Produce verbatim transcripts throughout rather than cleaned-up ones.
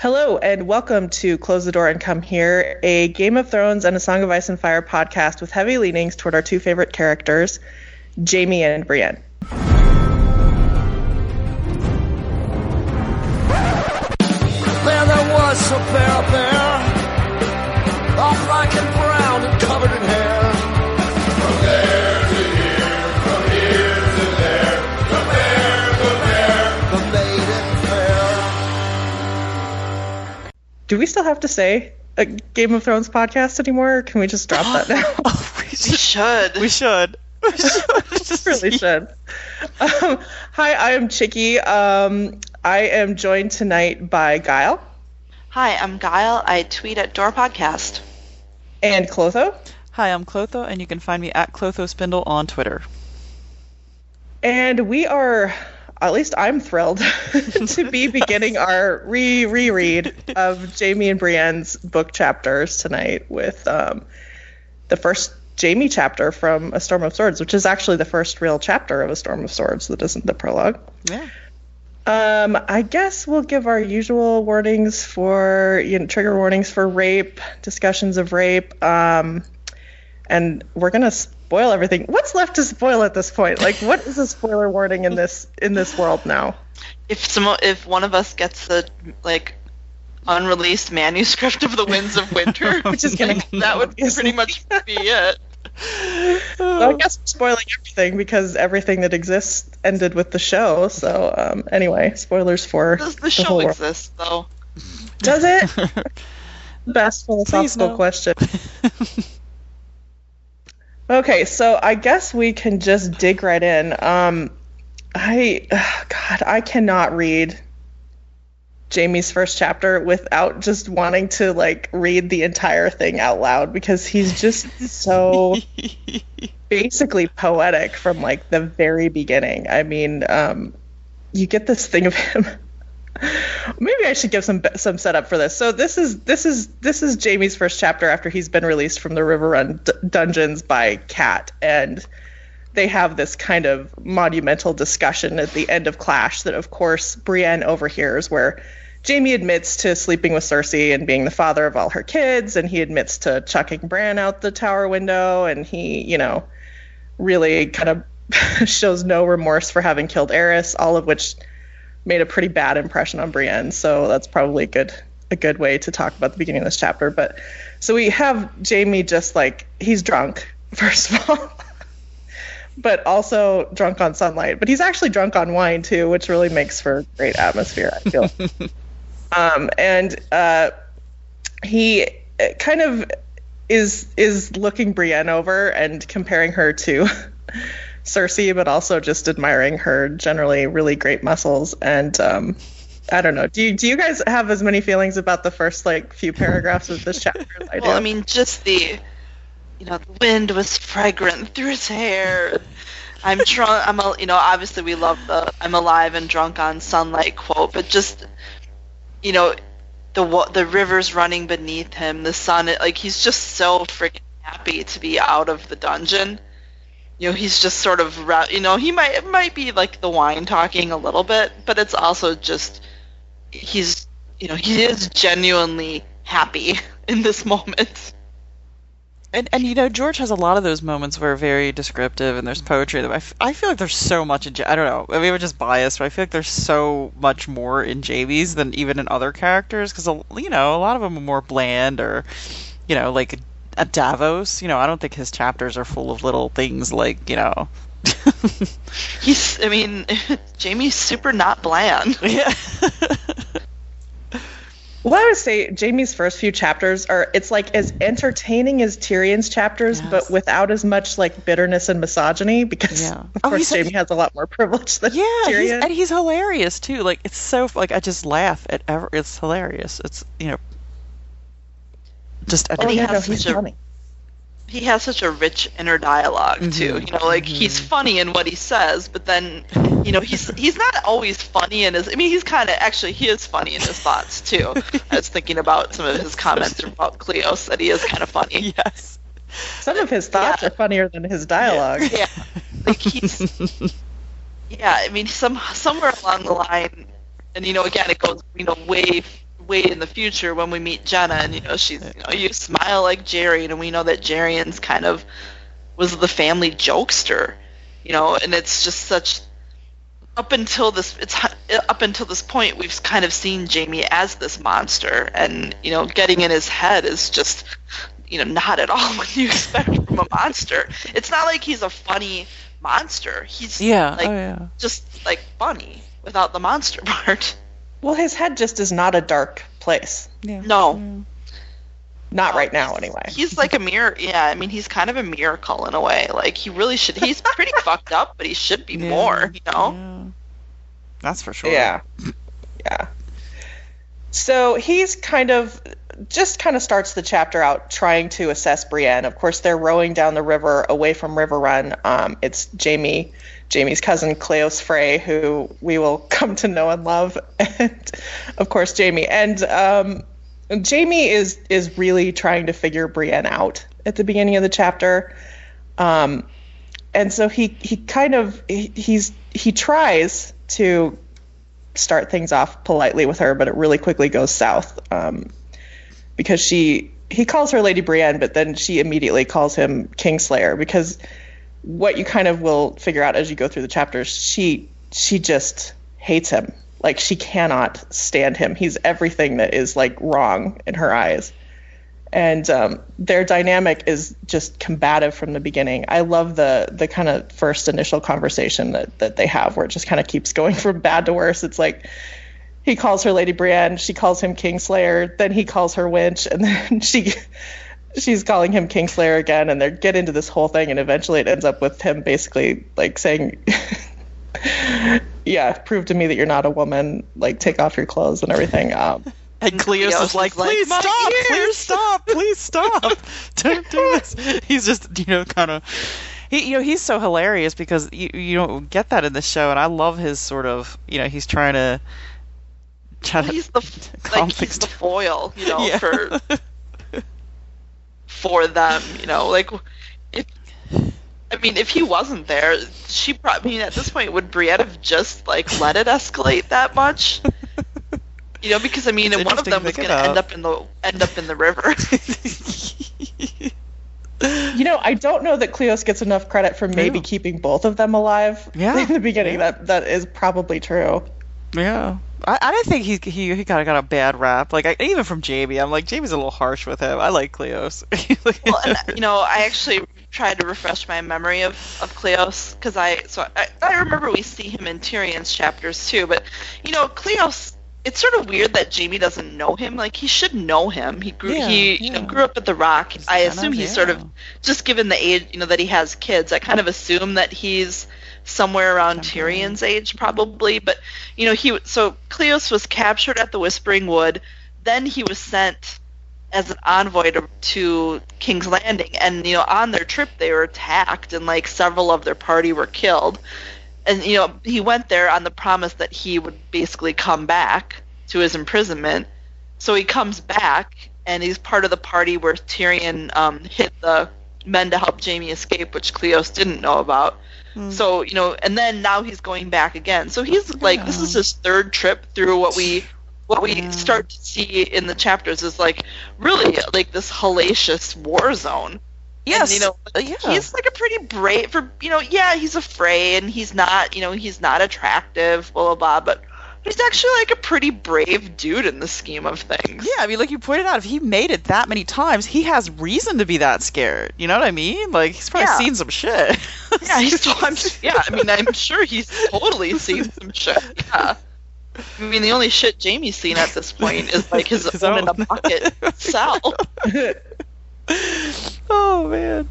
Hello and welcome to Close the Door and Come Here, a Game of Thrones and A Song of Ice and Fire podcast with heavy leanings toward our two favorite characters, Jaime and Brienne. There, there was a bear there, all black and brown and covered in hair. From there to here, from here to there, the bear, the bear, the maiden fair. Do we still have to say a Game of Thrones podcast anymore, or can we just drop that now? Oh, we, we should. We should. We should. really should. Um, hi, I am Chicky. Um... I am joined tonight by Guile. Hi, I'm Guile. I tweet at Door Podcast. And Clotho. Hi, I'm Clotho, and you can find me at Clotho Spindle on Twitter. And we are, at least I'm thrilled, to be beginning our re-reread of Jaime and Brienne's book chapters tonight with um, the first Jaime chapter from A Storm of Swords, which is actually the first real chapter of A Storm of Swords that isn't the prologue. Yeah. Um, I guess we'll give our usual warnings for, you know, trigger warnings for rape, discussions of rape, um, and we're gonna spoil everything. What's left to spoil at this point? Like, what is a spoiler warning in this in this world now? If some, if one of us gets the like unreleased manuscript of the Winds of Winter, which is gonna, that would pretty much be it. Well, I guess we're spoiling everything because everything that exists ended with the show. So um, anyway, spoilers for does the, the show whole exist though? Does it? Best philosophical question. Okay, so I guess we can just dig right in. Um, I oh God, I cannot read Jaime's first chapter without just wanting to like read the entire thing out loud because he's just so basically poetic from like the very beginning. I mean, um, you get this thing of him. Maybe I should give some some setup for this. So this is this is this is Jaime's first chapter after he's been released from the Riverrun d- dungeons by Cat, and they have this kind of monumental discussion at the end of Clash that, of course, Brienne overhears, where Jaime admits to sleeping with Cersei and being the father of all her kids, and he admits to chucking Bran out the tower window, and he, you know, really kind of shows no remorse for having killed Eris, all of which made a pretty bad impression on Brienne, so that's probably good. a good way to talk about the beginning of this chapter. But so we have Jaime just like, he's drunk, first of all. But also drunk on sunlight. But he's actually drunk on wine, too, which really makes for a great atmosphere, I feel. um, and uh, he kind of is is looking Brienne over and comparing her to Cersei, but also just admiring her generally really great muscles. And um, I don't know. Do you, do you guys have as many feelings about the first like few paragraphs of this chapter as I do? Well, I mean, just the... You know, the wind was fragrant through his hair. I'm drunk. I'm, you know, obviously we love the "I'm alive and drunk on sunlight" quote, but just, you know, the the river's running beneath him, the sun. It, like he's just so freaking happy to be out of the dungeon. You know, he's just sort of, you know, he might it might be like the wine talking a little bit, but it's also just he's, you know, he is genuinely happy in this moment. And, and you know, George has a lot of those moments where very descriptive, and there's poetry. I, f- I feel like there's so much in... J- I don't know. I mean, we're just biased, but I feel like there's so much more in Jaime's than even in other characters, because, you know, a lot of them are more bland, or, you know, like at Davos, you know, I don't think his chapters are full of little things like, you know... He's, I mean, Jaime's super not bland. Yeah. Well, I would say Jaime's first few chapters are, it's like as entertaining as Tyrion's chapters, yes. But without as much like bitterness and misogyny, because yeah. of oh, course Jaime has a lot more privilege than yeah, Tyrion. He's, and he's hilarious too. Like it's so, like I just laugh at ever. It's hilarious. It's, you know, just. And he has no, he's such funny. A, he has such a rich inner dialogue mm-hmm. too. You know, like mm-hmm. he's funny in what he says, but then, you know, he's he's not always funny in his... I mean, he's kind of... Actually, he is funny in his thoughts, too. I was thinking about some of his comments about Cleos, that he is kind of funny. Yes. Some of his thoughts yeah. are funnier than his dialogue. Yeah. Like, he's... Yeah, I mean, some somewhere along the line, and, you know, again, it goes, you know, way way in the future when we meet Jenna, and you know she's you, know, you smile like Jared, and we know that Jared's kind of was the family jokester, you know, and it's just such. Up until this, it's up until this point, we've kind of seen Jamie as this monster, and you know, getting in his head is just, you know, not at all what you expect from a monster. It's not like he's a funny monster. He's yeah, like oh, yeah. just like funny without the monster part. Well, his head just is not a dark place. Yeah. No, mm. not right now, anyway. He's like a mirror. Yeah, I mean, he's kind of a miracle in a way. Like he really should. He's pretty fucked up, but he should be yeah, more. You know. Yeah. That's for sure. Yeah. Yeah. So he's kind of just kind of starts the chapter out trying to assess Brienne. Of course, they're rowing down the river away from Riverrun. Um, it's Jamie, Jamie's cousin, Cleos Frey, who we will come to know and love. And of course, Jamie. And um, Jamie is, is really trying to figure Brienne out at the beginning of the chapter. Um, and so he, he kind of, he, he's, he tries to start things off politely with her, but it really quickly goes south um, because she he calls her Lady Brienne, but then she immediately calls him Kingslayer, because what you kind of will figure out as you go through the chapters, she she just hates him. Like, she cannot stand him. He's everything that is, like, wrong in her eyes. And um, their dynamic is just combative from the beginning. I love the the kind of first initial conversation that, that they have, where it just kind of keeps going from bad to worse. It's like he calls her Lady Brienne, she calls him Kingslayer, then he calls her Winch, and then she she's calling him Kingslayer again, and they get into this whole thing, and eventually it ends up with him basically like saying, yeah, prove to me that you're not a woman, like take off your clothes and everything. Um, And Cleos is like, please like, stop, please stop, please stop. Don't do this. He's just, you know, kind of, he, you know, he's so hilarious because you, you don't get that in the show. And I love his sort of, you know, he's trying to, try well, to he's the, like, he's the foil, you know, yeah. for, for them, you know, like, if, I mean, if he wasn't there, she probably, I mean, at this point, would Brienne have just like let it escalate that much? You know, because I mean, and one of them was going to end up in the end up in the river. You know, I don't know that Cleos gets enough credit for maybe yeah. keeping both of them alive yeah. in the beginning. Yeah. That that is probably true. Yeah, I, I don't think he he he kind of got a bad rap. Like I, even from Jamie, I'm like Jamie's a little harsh with him. I like Cleos. Well, and, you know, I actually tried to refresh my memory of of Cleos because I so I, I remember we see him in Tyrion's chapters too. But you know, Cleos. It's sort of weird that Jamie doesn't know him. Like, he should know him. He grew yeah, he yeah. you know, grew up at the Rock. He's I assume he's yeah. sort of, just given the age, you know, that he has kids, I kind of assume that he's somewhere around somewhere. Tyrion's age, probably. But, you know, he so Cleos was captured at the Whispering Wood. Then he was sent as an envoy to, to King's Landing. And, you know, on their trip, they were attacked, and, like, several of their party were killed. And, you know, he went there on the promise that he would basically come back to his imprisonment. So he comes back, and he's part of the party where Tyrion um, hit the men to help Jaime escape, which Cleos didn't know about. Mm. So, you know, and then now he's going back again. So he's, like, yeah. this is his third trip through what we what we yeah. start to see in the chapters is, like, really, like, this hellacious war zone. Yes, and, you know, yeah. he's like a pretty brave for you know, yeah, he's afraid and he's not, you know, he's not attractive, blah blah blah, but he's actually like a pretty brave dude in the scheme of things. Yeah, I mean, like you pointed out, if he made it that many times, he has reason to be that scared. You know what I mean? Like he's probably yeah. seen some shit. Yeah, he's I'm, yeah, I mean, I'm sure he's totally seen some shit. Yeah. I mean, the only shit Jamie's seen at this point is like his, his own in a bucket cell. Oh man,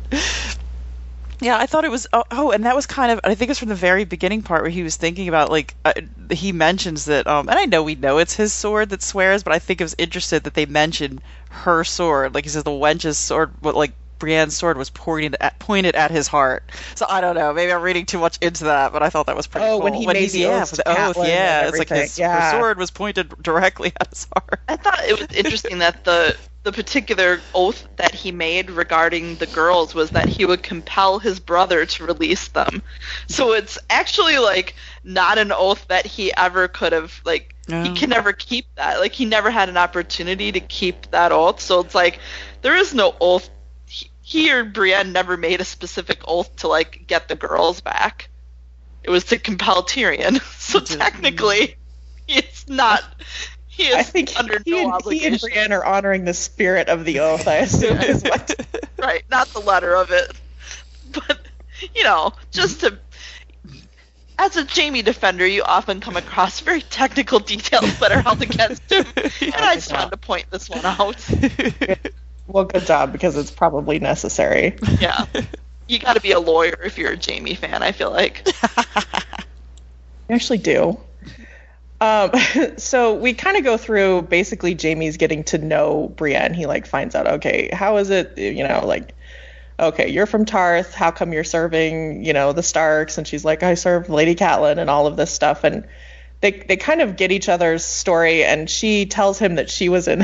yeah. I thought it was. Oh, oh, and that was kind of. I think it's from the very beginning part where he was thinking about like uh, he mentions that. Um, and I know we know it's his sword that swears, but I think it was interesting that they mentioned her sword. Like he says, the wench's sword, what like Brienne's sword was pointed at pointed at his heart. So I don't know. Maybe I'm reading too much into that, but I thought that was pretty. Oh, cool. when he when made he, the yeah, oath, the oath yeah, it's like his yeah. her sword was pointed directly at his heart. I thought it was interesting that the. the particular oath that he made regarding the girls was that he would compel his brother to release them. So it's actually, like, not an oath that he ever could have, like, no. He can never keep that. Like, he never had an opportunity to keep that oath. So it's like, there is no oath. He, he or Brienne never made a specific oath to, like, get the girls back. It was to compel Tyrion. So technically, it's not... He is I think under he, no and, obligation. He and Brienne are honoring the spirit of the oath, I assume, is what. Right, not the letter of it. But, you know, just to... As a Jaime defender, you often come across very technical details that are held against him. And I just wanted to point this one out. Well, good job, because it's probably necessary. Yeah. You gotta be a lawyer if you're a Jaime fan, I feel like. You actually do. Um, so we kind of go through basically Jaime's getting to know Brienne. He like finds out, okay, how is it, you know, like, okay, you're from Tarth. How come you're serving, you know, the Starks? And she's like, I served Lady Catelyn and all of this stuff. And they, they kind of get each other's story. And she tells him that she was in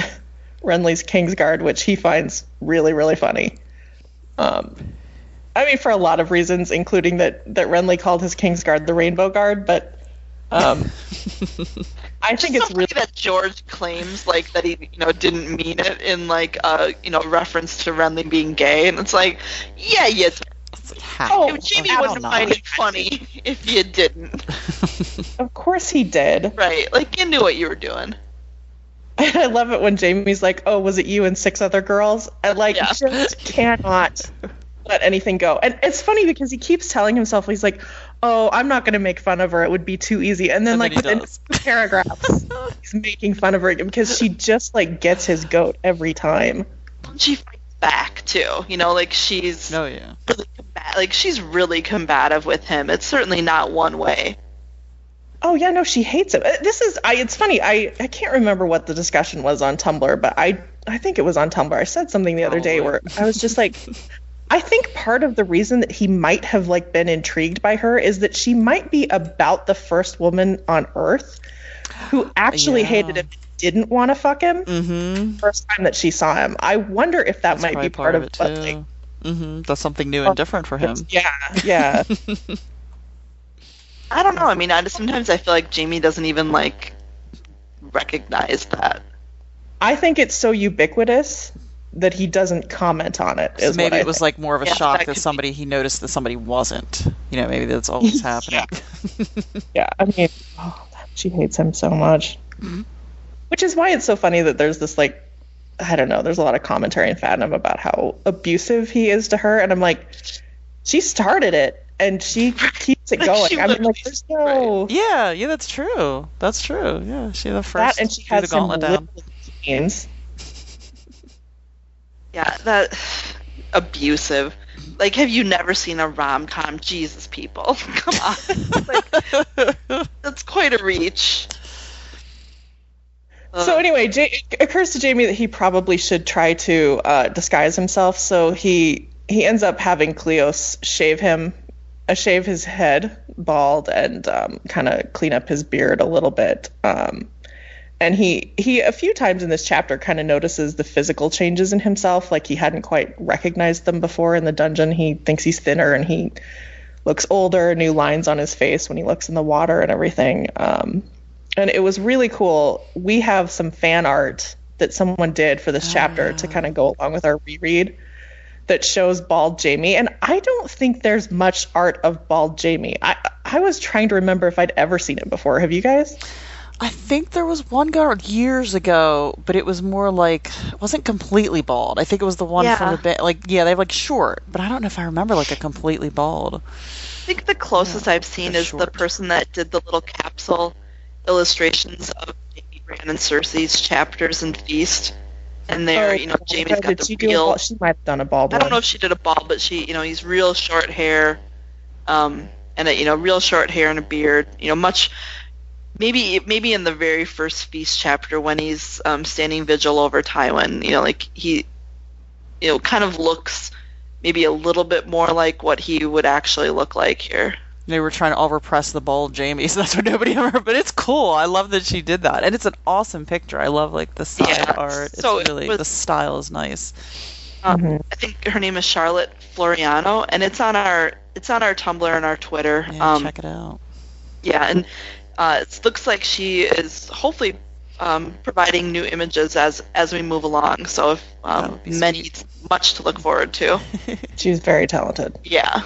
Renly's Kingsguard, which he finds really, really funny. Um, I mean, for a lot of reasons, including that, that Renly called his Kingsguard the Rainbow Guard, but Um, I think it's really that George claims like that he you know didn't mean it in like uh you know reference to Renly being gay, and it's like yeah yeah oh Jamie wouldn't find it funny if you didn't. Of course he did. Right, like you knew what you were doing. And I love it when Jamie's like, oh, was it you and six other girls? And like yeah. Just cannot let anything go. And it's funny because he keeps telling himself, he's like, oh, I'm not going to make fun of her. It would be too easy. And then, and like, then within paragraphs, he's making fun of her because she just, like, gets his goat every time. She fights back, too. You know, like, she's oh, yeah. really combat- like she's really combative with him. It's certainly not one way. Oh, yeah, no, she hates him. This is, I. it's funny. I, I can't remember what the discussion was on Tumblr, but I, I think it was on Tumblr. I said something the other oh, day where I was just like... I think part of the reason that he might have like been intrigued by her is that she might be about the first woman on Earth who actually yeah. hated him, didn't want to fuck him. Mm-hmm. The first time that she saw him, I wonder if that That's might be part, part of it what, too. Like, mm-hmm. That's something new well, and different for him. Yeah, yeah. I don't know. I mean, I, sometimes I feel like Jaime doesn't even like recognize that. I think it's so ubiquitous that he doesn't comment on it. So maybe it was think. like more of a yeah, shock that, that somebody be. he noticed that somebody wasn't. You know, maybe that's always happening. Yeah. yeah, I mean, oh, she hates him so much. Mm-hmm. Which is why it's so funny that there's this like, I don't know, there's a lot of commentary in fandom about how abusive he is to her, and I'm like, she started it and she keeps it going. I mean, like, there's no. Right. Yeah, yeah, that's true. That's true. Yeah, she's the first. That and she has the gauntlet down. Scenes. Yeah, that abusive. Like, have you never seen a rom-com? Jesus, people, come on! Like, that's quite a reach. Ugh. So anyway, J- it occurs to Jaime that he probably should try to uh, disguise himself. So he he ends up having Cleos shave him, uh, shave his head bald, and um, kind of clean up his beard a little bit. Um, And he, he, a few times in this chapter, kind of notices the physical changes in himself. Like, he hadn't quite recognized them before in the dungeon. He thinks he's thinner, and he looks older, new lines on his face when he looks in the water and everything. Um, and it was really cool. We have some fan art that someone did for this oh. chapter to kind of go along with our reread that shows bald Jaime. And I don't think there's much art of bald Jaime. I, I was trying to remember if I'd ever seen it before. Have you guys? I think there was one guard years ago, but it was more like, it wasn't completely bald. I think it was the one yeah. from the bit, like, yeah, they have like short, but I don't know if I remember like a completely bald. I think the closest yeah, I've seen is short. The person that did the little capsule illustrations of Jaime, Bran, and Cersei's chapters in Feast. And there, oh, you know, Jaime's got the real... She might have done a bald I don't one. know if she did a bald, but she, you know, he's real short hair, um, and a, you know, real short hair and a beard, you know, much... Maybe maybe in the very first Feast chapter when he's um, standing vigil over Tywin, you know, like he, you know, kind of looks maybe a little bit more like what he would actually look like here. They were trying to all repress the bald Jamie, so that's what nobody ever. But it's cool. I love that she did that, and it's an awesome picture. I love like the side yeah, art. It's so really it was, the style is nice. Um, mm-hmm. I think her name is Charlotte Floriano, and it's on our it's on our Tumblr and our Twitter. Yeah, um, check it out. Yeah, and uh, it looks like she is hopefully um, providing new images as as we move along. So if, um, many much to look forward to. She's very talented. Yeah.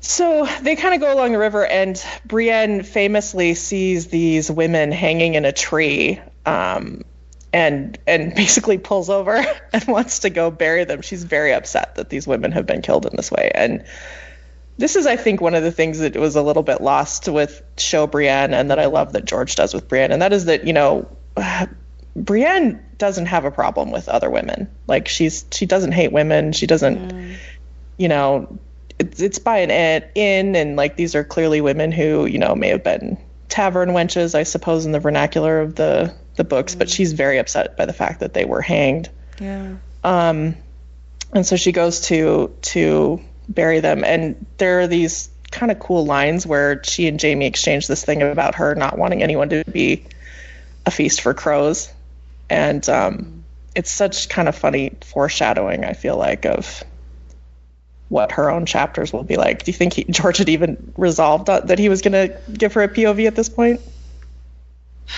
So they kind of go along the river, and Brienne famously sees these women hanging in a tree, um, and and basically pulls over and wants to go bury them. She's very upset that these women have been killed in this way, and this is, I think, one of the things that was a little bit lost with show Brienne, and that I love that George does with Brienne, and that is that, you know, Brienne doesn't have a problem with other women. Like, she's she doesn't hate women. She doesn't, mm. you know... It's, it's by an inn, and like these are clearly women who, you know, may have been tavern wenches, I suppose, in the vernacular of the, the books, mm-hmm. but she's very upset by the fact that they were hanged. Yeah. Um, and so she goes to to bury them, and there are these kind of cool lines where she and Jamie exchange this thing about her not wanting anyone to be a feast for crows, and um, mm-hmm. it's such kind of funny foreshadowing, I feel like, of what her own chapters will be like. Do you think he, George had even resolved that he was going to give her a P O V at this point?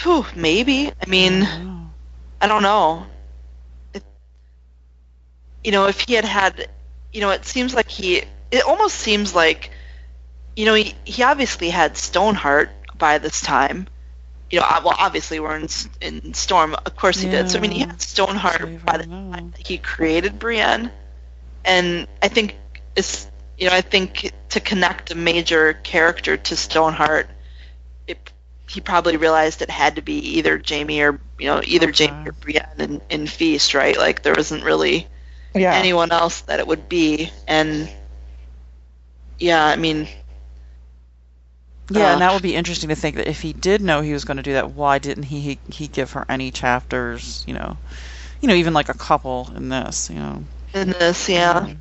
Whew, maybe. I mean, oh. I don't know. It, you know, if he had had, you know, it seems like he, it almost seems like, you know, he, he obviously had Stoneheart by this time. You know, well, obviously we're in, in Storm. Of course he yeah. did. So, I mean, he had Stoneheart Save by the time that he created Brienne. And I think It's, you know, I think to connect a major character to Stoneheart, it, he probably realized it had to be either Jamie or, you know, either okay. Jamie or Brienne in, in Feast, right? Like, there wasn't really yeah. anyone else that it would be. And, yeah, I mean... Yeah, uh, and that would be interesting to think that if he did know he was going to do that, why didn't he, he he give her any chapters, you know? You know, even like a couple in this, you know? In this, yeah.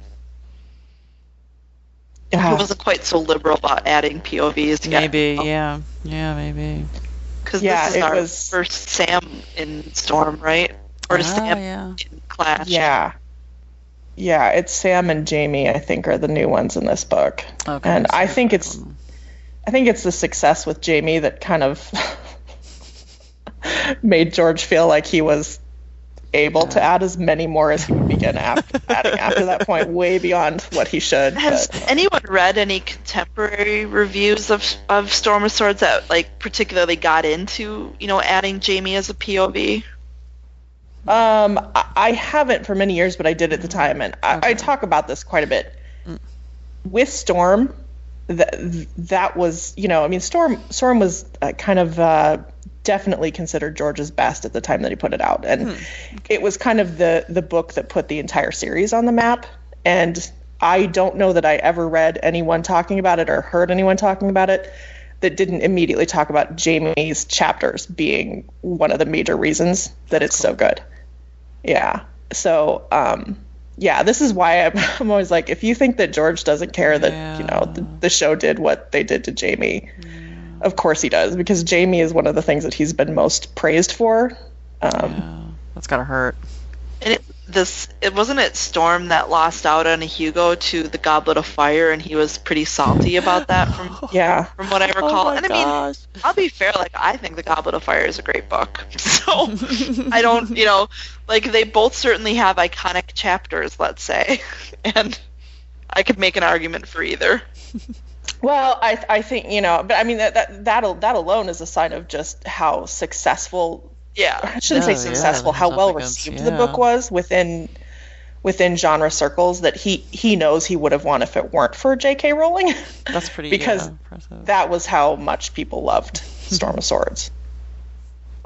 Yeah. He wasn't quite so liberal about adding P O Vs together. Maybe, yeah. Yeah, maybe. Because yeah, this is our was... first Sam in Storm, right? Or oh, Sam yeah. in Clash. Yeah. Yeah, it's Sam and Jamie, I think, are the new ones in this book. Okay, and so I think it's I think it's the success with Jamie that kind of made George feel like he was able yeah. to add as many more as he would begin after, adding after that point, way beyond what he should. Has but. anyone read any contemporary reviews of of Storm of Swords that like particularly got into, you know, adding Jamie as a P O V? Um, I, I haven't for many years, but I did at the time, and I, okay. I talk about this quite a bit. Mm. With Storm, that that was, you know, I mean, Storm Storm was uh, kind of. Uh, definitely considered George's best at the time that he put it out, and hmm. it was kind of the the book that put the entire series on the map, and I don't know that I ever read anyone talking about it or heard anyone talking about it that didn't immediately talk about Jamie's chapters being one of the major reasons that it's cool. so good. Yeah. So um yeah, this is why I'm, I'm always like, if you think that George doesn't care that yeah. you know the, the show did what they did to Jamie, mm. of course he does, because Jamie is one of the things that he's been most praised for. Um, yeah, that's gotta hurt. And it, this, it wasn't it Storm that lost out on a Hugo to the Goblet of Fire, and he was pretty salty about that. From yeah, from what I recall. Oh my and I gosh. mean, I'll be fair. Like, I think the Goblet of Fire is a great book. So I don't, you know, like they both certainly have iconic chapters. Let's say, and I could make an argument for either. Well, I I think, you know, but I mean, that that that, that alone is a sign of just how successful, yeah, I shouldn't yeah, say successful, yeah, how well received yeah. the book was within within genre circles that he, he knows he would have won if it weren't for J K Rowling. That's pretty because yeah, impressive. That was how much people loved Storm of Swords.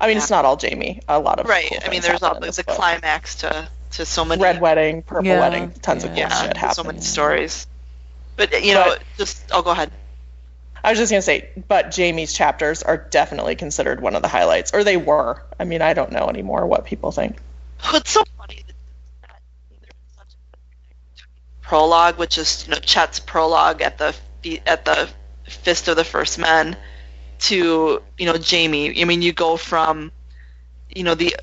I mean, yeah. it's not all Jamie. A lot of right. Cool I mean, there's all there's a book. climax to, to so many Red Wedding, Purple yeah, Wedding, tons yeah. of cool yeah, shit happened. So many stories. But, you know, but, just... I'll go ahead. I was just going to say, but Jamie's chapters are definitely considered one of the highlights. Or they were. I mean, I don't know anymore what people think. It's so funny that there's such a prologue, which is, you know, Chet's prologue at the at the Fist of the First Men to, you know, Jamie. I mean, you go from, you know, the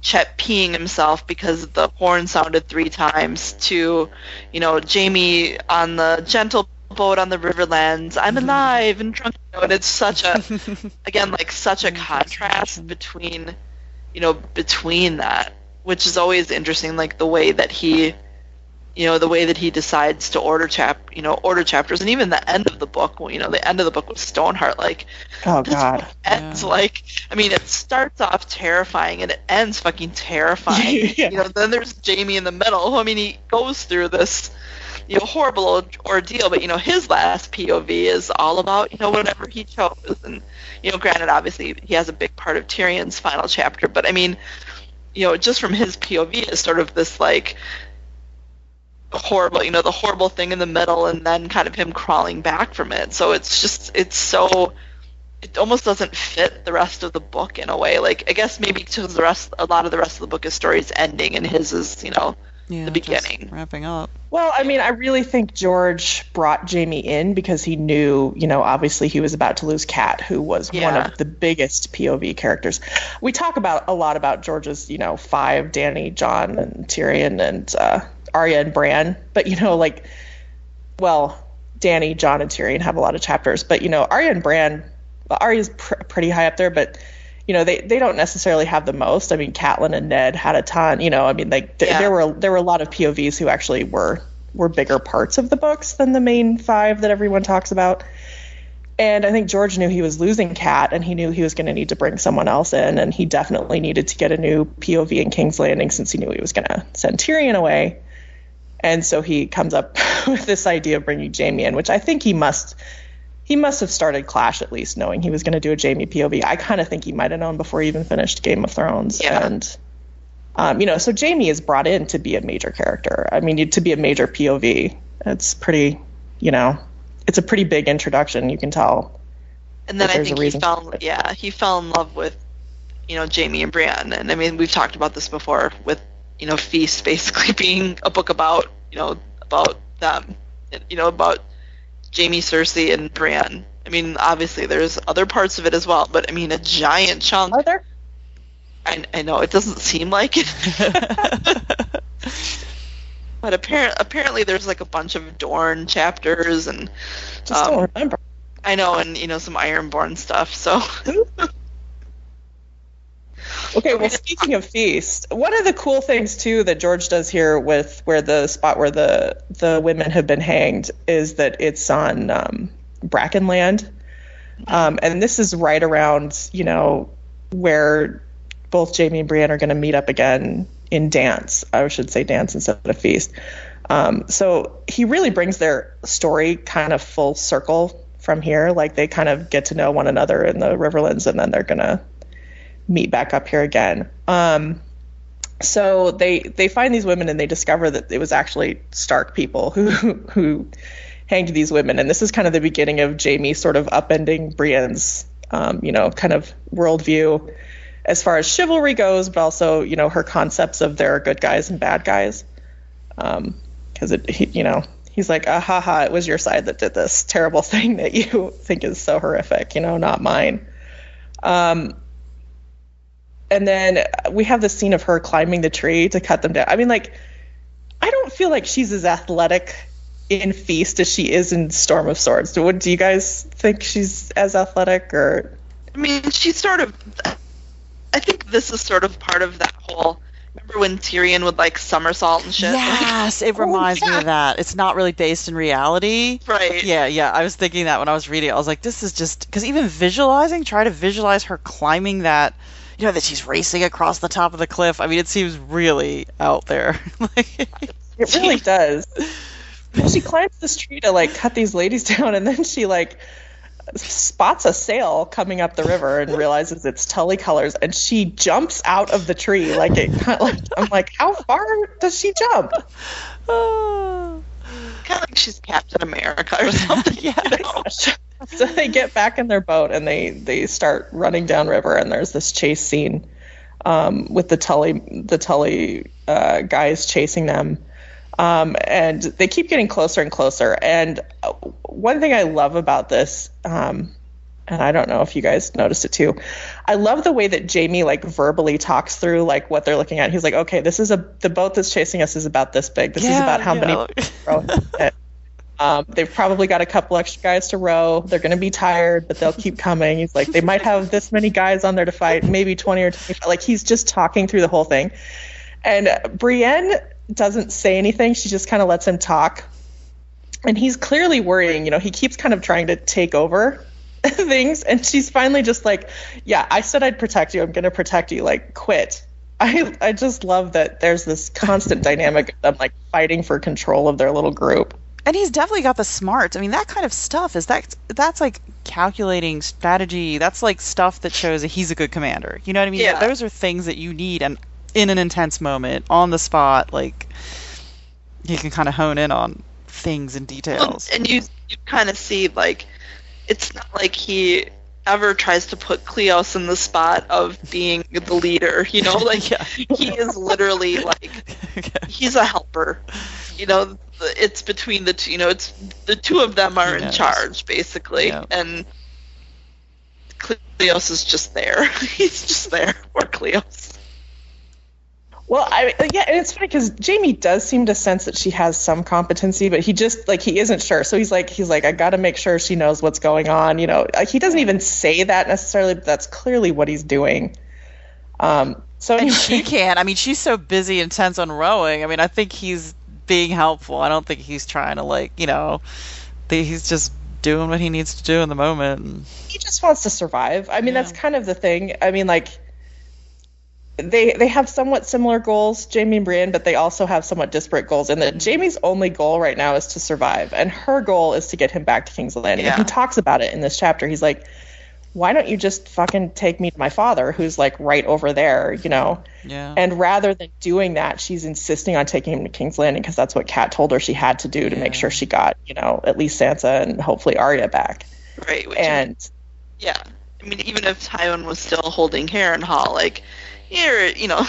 Chet peeing himself because the horn sounded three times to, you know, Jamie on the gentle boat on the Riverlands. I'm alive and drunk. And it's such a, again, like such a contrast between, you know, between that, which is always interesting, like the way that he, you know, the way that he decides to order chap, you know, order chapters, and even the end of the book, you know, the end of the book with Stoneheart, like, oh god, it ends yeah. like, I mean, it starts off terrifying and it ends fucking terrifying. Yeah. You know, then there's Jamie in the middle, who, I mean, he goes through this, you know, horrible ordeal, but, you know, his last P O V is all about, you know, whatever he chose, and, you know, granted, obviously, he has a big part of Tyrion's final chapter, but, I mean, you know, just from his P O V is sort of this, like, horrible, you know, the horrible thing in the middle, and then kind of him crawling back from it. So it's just, it's so, it almost doesn't fit the rest of the book in a way. Like, I guess maybe because the rest, a lot of the rest of the book is stories ending, and his is, you know, yeah, the beginning, wrapping up. Well, I mean, I really think George brought Jamie in because he knew, you know, obviously he was about to lose Cat, who was yeah. one of the biggest P O V characters. We talk about a lot about George's, you know, five, Danny, John, and Tyrion, and uh, Arya and Bran. But, you know, like, well, Danny, John, and Tyrion have a lot of chapters. But, you know, Arya and Bran, well, Arya's pr- pretty high up there, but you know, they, they don't necessarily have the most. I mean, Catelyn and Ned had a ton. You know, I mean, like th- yeah. there were there were a lot of P O Vs who actually were were bigger parts of the books than the main five that everyone talks about. And I think George knew he was losing Cat, and he knew he was going to need to bring someone else in, and he definitely needed to get a new P O V in King's Landing since he knew he was going to send Tyrion away. And so he comes up with this idea of bringing Jamie in, which I think he must. He must have started Clash at least knowing he was going to do a Jamie P O V. I kind of think he might have known before he even finished Game of Thrones. Yeah. And, um, you know, so Jamie is brought in to be a major character. I mean, to be a major P O V. It's pretty, you know, it's a pretty big introduction. You can tell. And then I think he fell, yeah, he fell in love with, you know, Jamie and Bran. And I mean, we've talked about this before with, you know, Feast basically being a book about, you know, about them, you know, about Jamie, Cersei, and Bran. I mean, obviously, there's other parts of it as well, but I mean, a giant chunk. Are there? I, I know it doesn't seem like it, but apparent apparently there's like a bunch of Dorne chapters and. Just um, don't remember. I know, and you know some Ironborn stuff. So. Okay, well, speaking of Feast, one of the cool things, too, that George does here with where the spot where the, the women have been hanged is that it's on um, Brackenland. Um, and this is right around, you know, where both Jamie and Brienne are going to meet up again in Dance. I should say Dance instead of Feast. Um, so he really brings their story kind of full circle from here. Like, they kind of get to know one another in the Riverlands, and then they're going to meet back up here again. Um, so they they find these women, and they discover that it was actually Stark people who who hanged these women. And this is kind of the beginning of Jamie sort of upending Brienne's, um, you know, kind of worldview as far as chivalry goes, but also, you know, her concepts of there are good guys and bad guys. Um, because it, he, you know, he's like, ah, ha, ha, it was your side that did this terrible thing that you think is so horrific, you know, not mine. Um, And then we have the scene of her climbing the tree to cut them down. I mean, like, I don't feel like she's as athletic in Feast as she is in Storm of Swords. Do, what, do you guys think she's as athletic? Or? I mean, she's sort of... I think this is sort of part of that whole... Remember when Tyrion would, like, somersault and shit? Yes, like, it reminds oh, yeah. me of that. It's not really based in reality. Right. Yeah, yeah. I was thinking that when I was reading it. I was like, this is just... Because even visualizing, try to visualize her climbing that... You know, that she's racing across the top of the cliff. I mean, it seems really out there. Like, it really does. She climbs this tree to, like, cut these ladies down, and then she, like, spots a sail coming up the river and realizes it's Tully colors, and she jumps out of the tree. Like, it, like I'm like, how far does she jump? Uh, kind of like she's Captain America or something. Yeah. You know? So they get back in their boat, and they, they start running down river, and there's this chase scene um, with the Tully the Tully uh, guys chasing them. Um, and they keep getting closer and closer. And one thing I love about this, um, and I don't know if you guys noticed it too, I love the way that Jamie like verbally talks through like what they're looking at. He's like, okay, this is a, the boat that's chasing us is about this big. This yeah, is about how yeah. many. Um, they've probably got a couple extra guys to row. They're going to be tired, but they'll keep coming. He's like, they might have this many guys on there to fight, maybe twenty or twenty-five. Like, he's just talking through the whole thing. And uh, Brienne doesn't say anything. She just kind of lets him talk. And he's clearly worrying. You know, he keeps kind of trying to take over things. And she's finally just like, yeah, I said I'd protect you. I'm going to protect you. Like, quit. I I just love that there's this constant dynamic of them, like, fighting for control of their little group. And he's definitely got the smarts. I mean, that kind of stuff is that that's like calculating strategy. That's like stuff that shows that he's a good commander. You know what I mean? Yeah. Those are things that you need and in an intense moment, on the spot, like you can kind of hone in on things and details. And you, you kind of see like it's not like he ever tries to put Cleos in the spot of being the leader, you know, like yeah. he is literally like okay. he's a helper, you know, it's between the two, you know, it's the two of them are in charge basically. Yeah. And Cleos is just there. He's just there for Cleos. Well, I yeah, and it's funny because Jamie does seem to sense that she has some competency, but he just like he isn't sure. So he's like he's like I got to make sure she knows what's going on. You know, like, he doesn't even say that necessarily, but that's clearly what he's doing. Um, so anyway. And she can't. I mean, she's so busy and tense on rowing. I mean, I think he's being helpful. I don't think he's trying to like you know, he's just doing what he needs to do in the moment. He just wants to survive. I mean, yeah. that's kind of the thing. I mean, like. They they have somewhat similar goals, Jamie and Brienne, but they also have somewhat disparate goals. And that Jamie's only goal right now is to survive, and her goal is to get him back to King's Landing. Yeah. And he talks about it in this chapter. He's like, "Why don't you just fucking take me to my father, who's like right over there, you know?" Yeah. And rather than doing that, she's insisting on taking him to King's Landing because that's what Kat told her she had to do to yeah. make sure she got, you know, at least Sansa and hopefully Arya back. Right. Which and is, yeah, I mean, even if Tywin was still holding Harrenhal, like. Here, you know,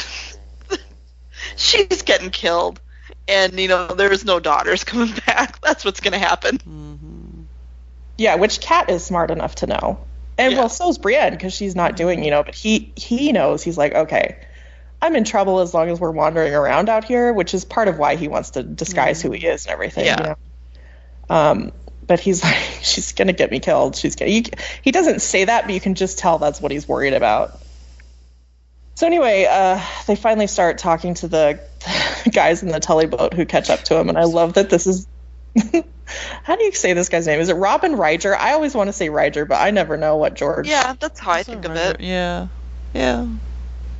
she's getting killed, and you know there's no daughters coming back. That's what's going to happen. Mm-hmm. Yeah, which Kat is smart enough to know, and yeah. well, so's Brienne because she's not doing, you know. But he he knows. He's like, okay, I'm in trouble as long as we're wandering around out here, which is part of why he wants to disguise mm-hmm. who he is and everything. Yeah. You know? Um, but he's like, she's going to get me killed. She's gonna, you, he doesn't say that, but you can just tell that's what he's worried about. So anyway, uh, they finally start talking to the guys in the Tully boat who catch up to him, and I love that this is... how do you say this guy's name? Is it Robin Ryger? I always want to say Ryger, but I never know what George... Yeah, that's how I that's think of it. Yeah, yeah.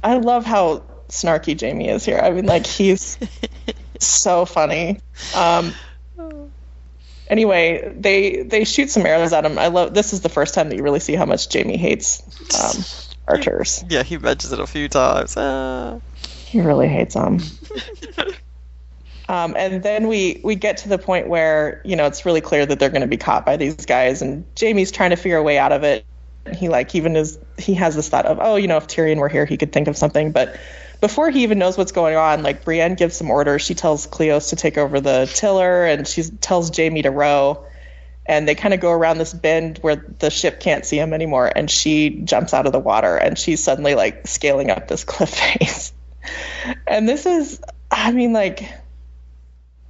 I love how snarky Jamie is here. I mean, like, he's so funny. Um, anyway, they they shoot some arrows at him. I love... This is the first time that you really see how much Jamie hates... Um, Archers. Yeah, he mentions it a few times. Ah. He really hates them. um, and then we, we get to the point where, you know, it's really clear that they're going to be caught by these guys, and Jaime's trying to figure a way out of it. And he, like, even is, he has this thought of, oh, you know, if Tyrion were here, he could think of something. But before he even knows what's going on, like, Brienne gives some orders. She tells Cleos to take over the tiller, and she tells Jaime to row. And they kind of go around this bend where the ship can't see him anymore. And she jumps out of the water, and she's suddenly like scaling up this cliff face. And this is, I mean, like,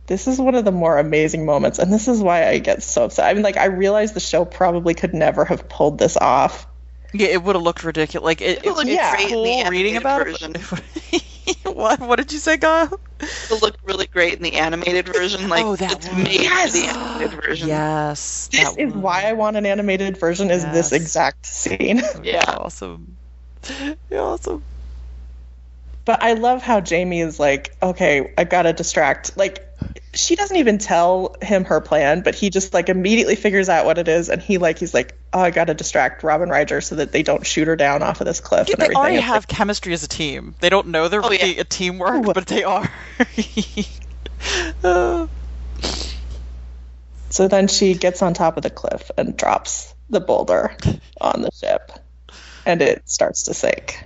this is one of the more amazing moments. And this is why I get so upset. I mean, like, I realize the show probably could never have pulled this off. Yeah, it would have looked ridiculous. Like, it, it, it looked yeah. great cool in the reading about version. It. what? What did you say, Guile? It looked really great in the animated version. Like, oh, that it's one. made yes. for the animated version. Yes. This is one. Why I want an animated version. Is yes. this exact scene? Yeah. Awesome. Yeah, awesome. But I love how Jamie is like, okay, I gotta distract. Like, she doesn't even tell him her plan, but he just like immediately figures out what it is, and he like he's like, oh, I gotta distract Robin Ryger so that they don't shoot her down off of this cliff. Yeah, and they everything. already it's have like, chemistry as a team. They don't know they're oh, really yeah. a teamwork, Ooh. but they are. uh. So then she gets on top of the cliff and drops the boulder on the ship, and it starts to sink.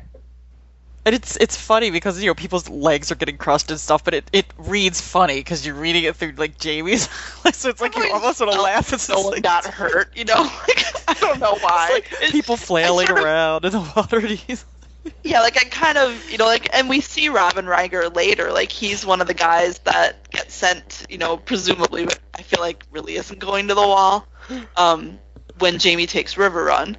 And it's it's funny because, you know, people's legs are getting crushed and stuff, but it, it reads funny because you're reading it through, like, Jamie's. So it's like you almost want to laugh at someone like, not hurt, you know? Like, I don't know why. Like it's, people flailing around of, in the water. And yeah, like, I kind of, you know, like, and we see Robin Ryger later. Like, he's one of the guys that gets sent, you know, presumably, but I feel like really isn't going to the wall um, when Jamie takes Riverrun.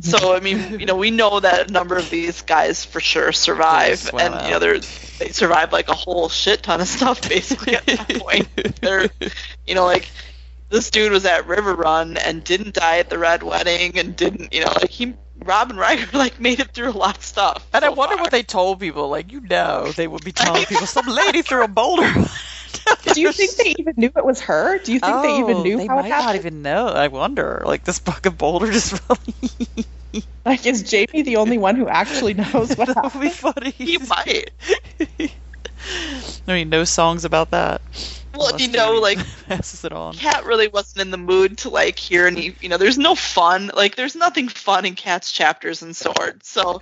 So, I mean, you know, we know that a number of these guys for sure survive, and you know, they're, they survive, like, a whole shit ton of stuff, basically, at that point. They're, you know, like, this dude was at River Run and didn't die at the Red Wedding and didn't, you know, like, he, Robin Ryger, like, made it through a lot of stuff. And so I wonder far. What they told people, like, you know, they would be telling people, some lady threw a boulder. Do you think they even knew it was her? Do you think oh, they even knew they how might it happened? Not even know. I wonder. Like, this fucking boulder just really... Like, is Jamie the only one who actually knows what happened? That would be funny. He might. I mean, no songs about that. Well, you know, like, passes it on. Cat really wasn't in the mood to, like, hear any... You know, there's no fun. Like, there's nothing fun in Cat's chapters and Sword. So...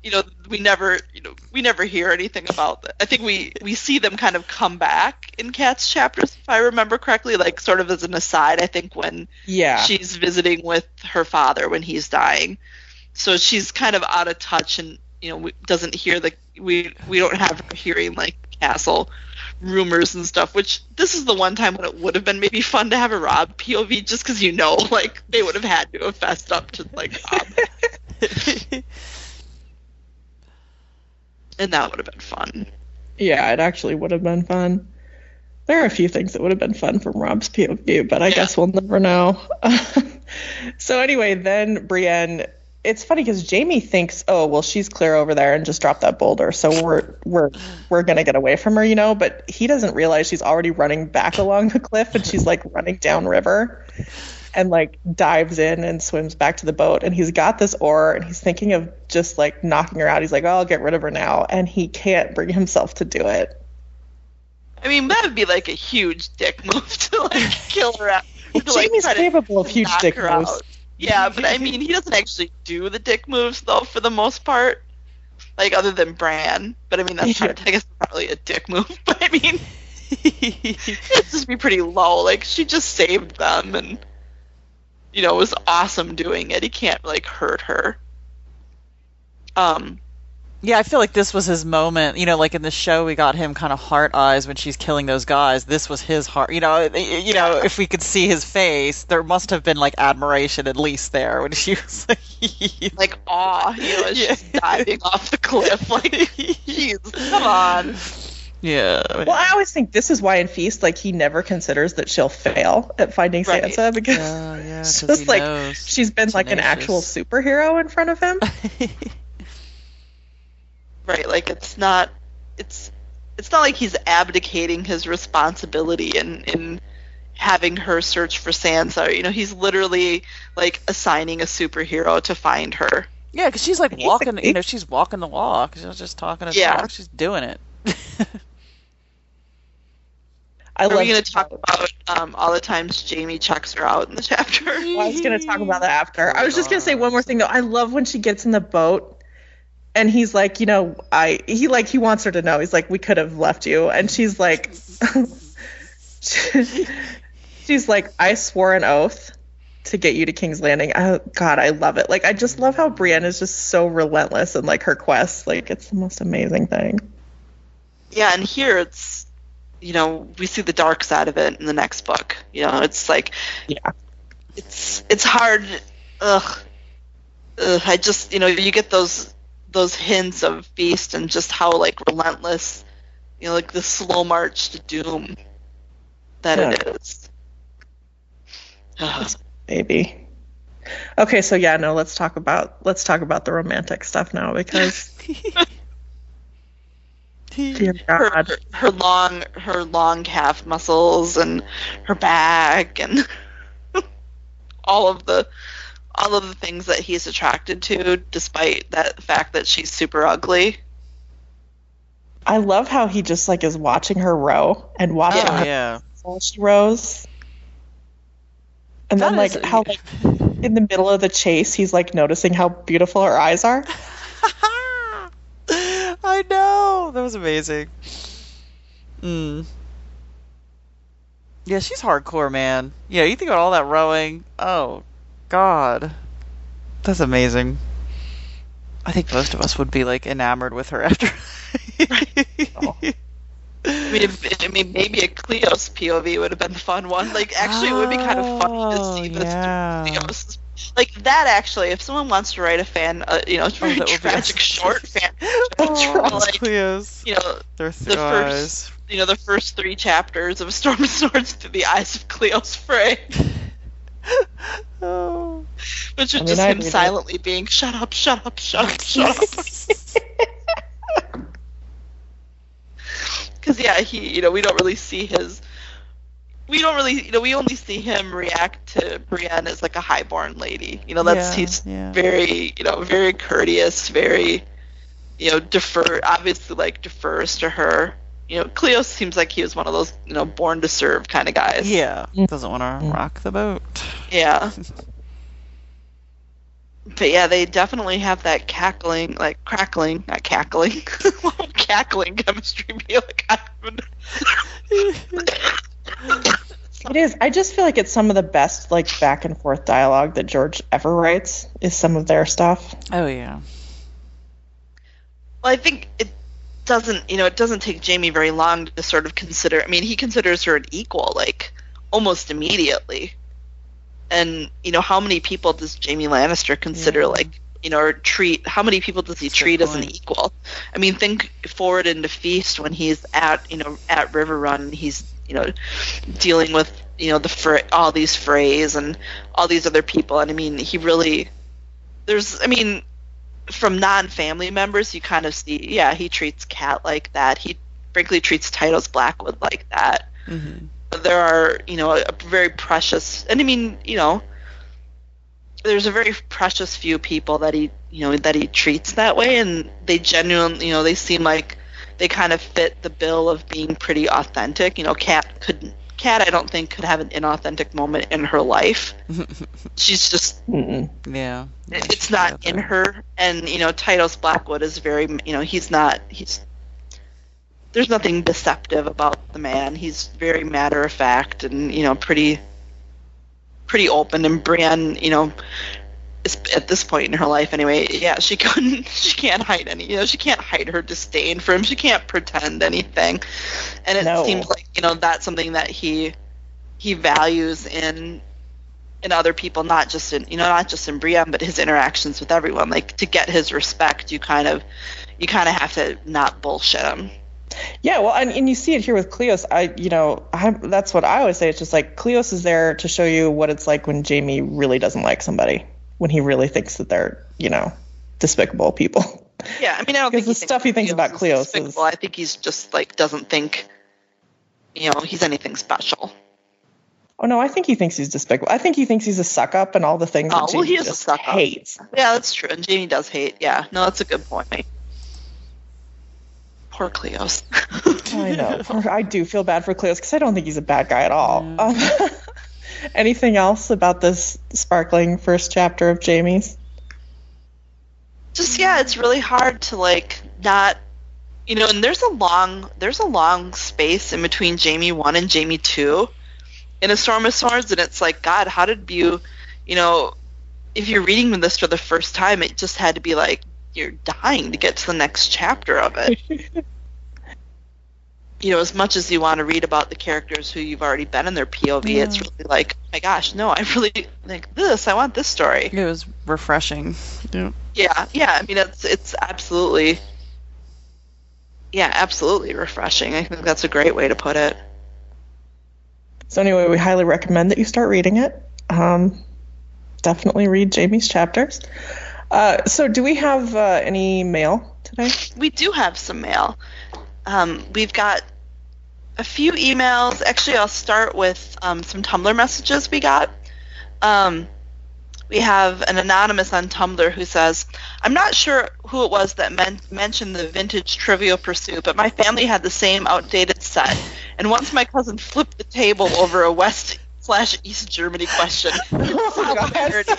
You know, we never, you know, we never hear anything about that. I think we, we see them kind of come back in Cat's chapters, if I remember correctly, like sort of as an aside. I think when yeah. she's visiting with her father when he's dying, so she's kind of out of touch and you know doesn't hear the we we don't have her hearing like castle rumors and stuff. Which this is the one time when it would have been maybe fun to have a Rob P O V, just because you know like they would have had to have fessed up to like Rob. And that would have been fun. Yeah, it actually would have been fun. There are a few things that would have been fun from Rob's P O V, but I yeah. guess we'll never know. So anyway, then Brienne, it's funny because Jamie thinks, oh, well, she's clear over there and just dropped that boulder, so we're we're we're going to get away from her, you know? But he doesn't realize she's already running back along the cliff, and she's, like, running downriver and, like, dives in and swims back to the boat. And he's got this oar, and he's thinking of just, like, knocking her out. He's like, oh, I'll get rid of her now. And he can't bring himself to do it. I mean, that would be, like, a huge dick move to, like, kill her out. To, Jamie's like, capable of huge dick moves. Out. Yeah, but, I mean, he doesn't actually do the dick moves, though, for the most part. Like, other than Bran. But, I mean, that's not, I guess, probably a dick move. But, I mean, it'd just be pretty low. Like, she just saved them, and... You know, it was awesome doing it. He can't, like, hurt her. Um, yeah, I feel like this was his moment. You know, like, in the show, we got him kind of heart eyes when she's killing those guys. This was his heart. You know, you know, if we could see his face, there must have been, like, admiration at least there when she was like... like, aw, you know, yeah. She's diving off the cliff. Like, jeez, come on. Yeah. I mean, well, I always think this is why in Feast, like, he never considers that she'll fail at finding right. Sansa, because yeah, yeah, it's just like knows. She's been Tenacious. Like an actual superhero in front of him. Right, like it's not it's it's not like he's abdicating his responsibility in, in having her search for Sansa. You know, he's literally like assigning a superhero to find her. Yeah, because she's like Basically. walking, you know, she's walking the walk. She's not just talking to yeah. talk, she's doing it. I Are we going to talk about um, all the times Jamie checks her out in the chapter? Well, I was going to talk about that after. I was just going to say one more thing, though. I love when she gets in the boat, and he's like, you know, I he like he wants her to know. He's like, we could have left you. And she's like, she's like, I swore an oath to get you to King's Landing. Oh, God, I love it. Like, I just love how Brienne is just so relentless in, like, her quest. Like, it's the most amazing thing. Yeah, and here it's... You know, we see the dark side of it in the next book. You know, it's like, yeah, it's it's hard. Ugh, Ugh. I just, you know, you get those those hints of Feast and just how like relentless, you know, like the slow march to doom that yeah. it is. Ugh. Maybe. Okay, so yeah, no, let's talk about let's talk about the romantic stuff now because. Dear God. Her, her long, her long calf muscles, and her back, and all of the, all of the things that he's attracted to, despite that fact that she's super ugly. I love how he just like is watching her row and watching yeah, her yeah. while she rows, and that then like how like, in the middle of the chase he's like noticing how beautiful her eyes are. was amazing. Mm. Yeah, she's hardcore, man. Yeah, you think about all that rowing. Oh, God. That's amazing. I think most of us would be, like, enamored with her after. Oh. I mean, if, I mean, maybe a Cleos P O V would have been the fun one. Like, actually, oh, it would be kind of funny to see this yeah. through Cleos. Like, that actually, if someone wants to write a fan, uh, you know, oh, tra- tragic a- short fan, oh, like, Cleos. You know, the first, you know, the first three chapters of A Storm of Swords through the eyes of Cleos Frey. Oh. Which is I mean, just I him silently it. being, shut up, shut up, shut up, shut up. Because, yeah, he, you know, we don't really see his... We don't really, you know, we only see him react to Brienne as like a highborn lady. You know, that's yeah, he's yeah. very, you know, very courteous, very, you know, defer, obviously like defers to her. You know, Cleo seems like he was one of those, you know, born to serve kind of guys. Yeah, doesn't want to rock the boat. Yeah. But yeah, they definitely have that cackling, like crackling, not cackling, cackling chemistry. Be like, I don't know. It is. I just feel like it's some of the best, like, back and forth dialogue that George ever writes is some of their stuff. Oh yeah. Well, I think it doesn't, you know, it doesn't take Jamie very long to sort of consider. I mean, he considers her an equal, like, almost immediately. And you know, how many people does Jamie Lannister consider, yeah. like, you know, or treat? How many people does he That's treat as an equal? I mean, think forward into Feast when he's at, you know, at Riverrun. He's you know, dealing with, you know, the fr- all these Freys and all these other people. And, I mean, he really, there's, I mean, from non-family members, you kind of see, yeah, he treats Cat like that. He, frankly, treats Tytos Blackwood like that. Mm-hmm. There are, you know, a, a very precious, and, I mean, you know, there's a very precious few people that he, you know, that he treats that way. And they genuinely, you know, they seem like, they kind of fit the bill of being pretty authentic. You know, Cat couldn't. Cat, I don't think, could have an inauthentic moment in her life. She's just, Mm-mm. yeah, it's not in her. And you know, Tytos Blackwood is very, you know, he's not. He's there's nothing deceptive about the man. He's very matter of fact, and you know, pretty, pretty open. And Brienne, you know, at this point in her life anyway, yeah, she couldn't she can't hide any you know she can't hide her disdain for him. She can't pretend anything, and it no. seems like, you know, that's something that he he values in in other people, not just in, you know, not just in Brienne, but his interactions with everyone. Like, to get his respect, you kind of you kind of have to not bullshit him. Yeah, well, and, and you see it here with Cleos. I, you know, I, that's what I always say. It's just like Cleos is there to show you what it's like when Jamie really doesn't like somebody. When he really thinks that they're, you know, despicable people. Yeah, I mean, I don't think the stuff he thinks about Cleos is. Well, I think he's just like doesn't think, you know, he's anything special. Oh no, I think he thinks he's despicable. I think he thinks he's a suck up and all the things that Jamie just hates. Yeah, that's true. And Jamie does hate. Yeah, no, that's a good point. Poor Cleos. I know. I do feel bad for Cleos because I don't think he's a bad guy at all. Mm. Um, Anything else about this sparkling first chapter of Jamie's? Just, yeah, it's really hard to, like, not, you know, and there's a long, there's a long space in between Jamie one and Jamie two in A Storm of Swords, and it's like, God, how did you, you know, if you're reading this for the first time, it just had to be like, you're dying to get to the next chapter of it. You know, as much as you want to read about the characters who you've already been in their P O V, yeah. it's really like, oh my gosh, no, I really like this. I want this story. It was refreshing. Yeah, yeah. yeah I mean, it's it's absolutely, yeah, absolutely refreshing. I think that's a great way to put it. So anyway, we highly recommend that you start reading it. Um, definitely read Jamie's chapters. Uh, so do we have uh, any mail today? We do have some mail. Um, we've got a few emails. Actually, I'll start with um, some Tumblr messages we got. Um, we have an anonymous on Tumblr who says, I'm not sure who it was that men- mentioned the vintage Trivial Pursuit, but my family had the same outdated set. And once my cousin flipped the table over a West slash East Germany question. Oh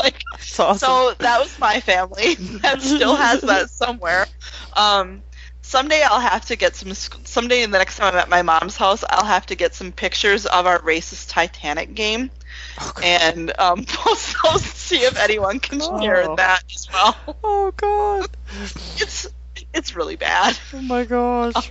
like, awesome. So that was my family. That still has that somewhere. Um Someday I'll have to get some, someday in the next time I'm at my mom's house, I'll have to get some pictures of our racist Titanic game oh, and um, post those and see if anyone can oh. share that as well. Oh, God. It's it's really bad. Oh, my gosh. Uh,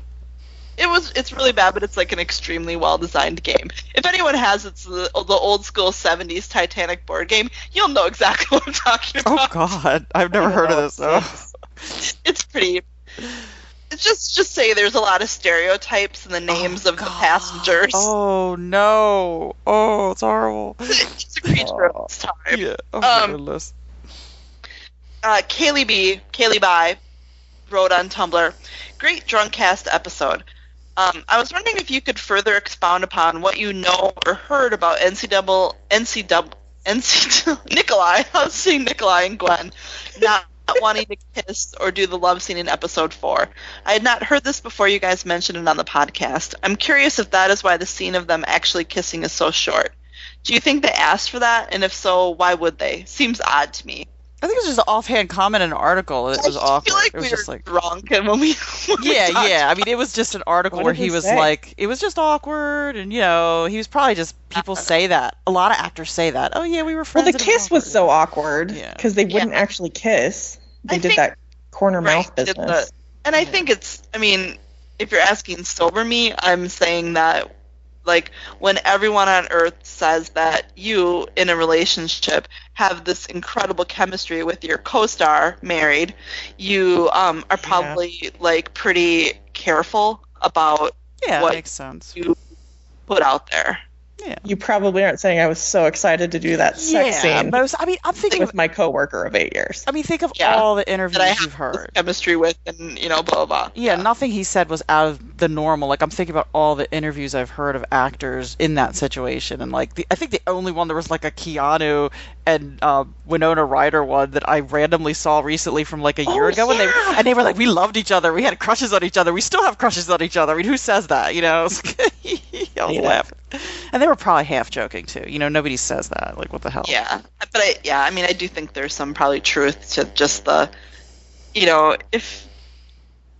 it was, it's really bad, but it's like an extremely well-designed game. If anyone has it's the, the old-school seventies Titanic board game, you'll know exactly what I'm talking about. Oh, God. I've never heard know. of this, though. It's pretty... It's just just say there's a lot of stereotypes in the names oh, of God. the passengers. Oh no! Oh, it's horrible. It's a creature oh, of its time. Yeah. Oh my um, goodness. Uh, Kaylee B. Kaylee By wrote on Tumblr, "Great drunk cast episode. Um, I was wondering if you could further expound upon what you know or heard about N C double N C double N C Nikolai. I was seeing Nikolai and Gwen. Not." wanting to kiss or do the love scene in episode four. I had not heard this before you guys mentioned it on the podcast. I'm curious if that is why the scene of them actually kissing is so short. Do you think they asked for that? And if so, why would they? Seems odd to me. I think it was just an offhand comment in an article. It was awful. Like it was we just like drunk, and when we when yeah, we yeah. I mean, it was just an article where he, he was like, it was just awkward, and you know, he was probably just people say that. A lot of actors say that. Oh yeah, we were friends. Well, the kiss was so awkward because yeah. they wouldn't yeah. actually kiss. They I did think, that corner right, mouth business. The, and I yeah. think it's, I mean, if you're asking sober me, I'm saying that, like, when everyone on Earth says that you, in a relationship, have this incredible chemistry with your co-star, married, you um, are probably, yeah. like, pretty careful about yeah, what makes sense. you put out there. Yeah. You probably aren't saying I was so excited to do that sex yeah, scene. Most, I mean, I'm thinking with of, my coworker of eight years. I mean, think of yeah, all the interviews that I have you've heard, chemistry with, and you know, blah blah. Yeah, yeah, nothing he said was out of the normal. Like, I'm thinking about all the interviews I've heard of actors in that situation, and like, the, I think the only one there was like a Keanu and uh, Winona Ryder one that I randomly saw recently from like a year oh, ago, yeah. and they and they were like, we loved each other, we had crushes on each other, we still have crushes on each other. I mean, who says that? You know, I was laughing. And they were probably half joking too. You know, nobody says that. Like, what the hell? Yeah, but I, yeah, I mean, I do think there's some probably truth to just the, you know, if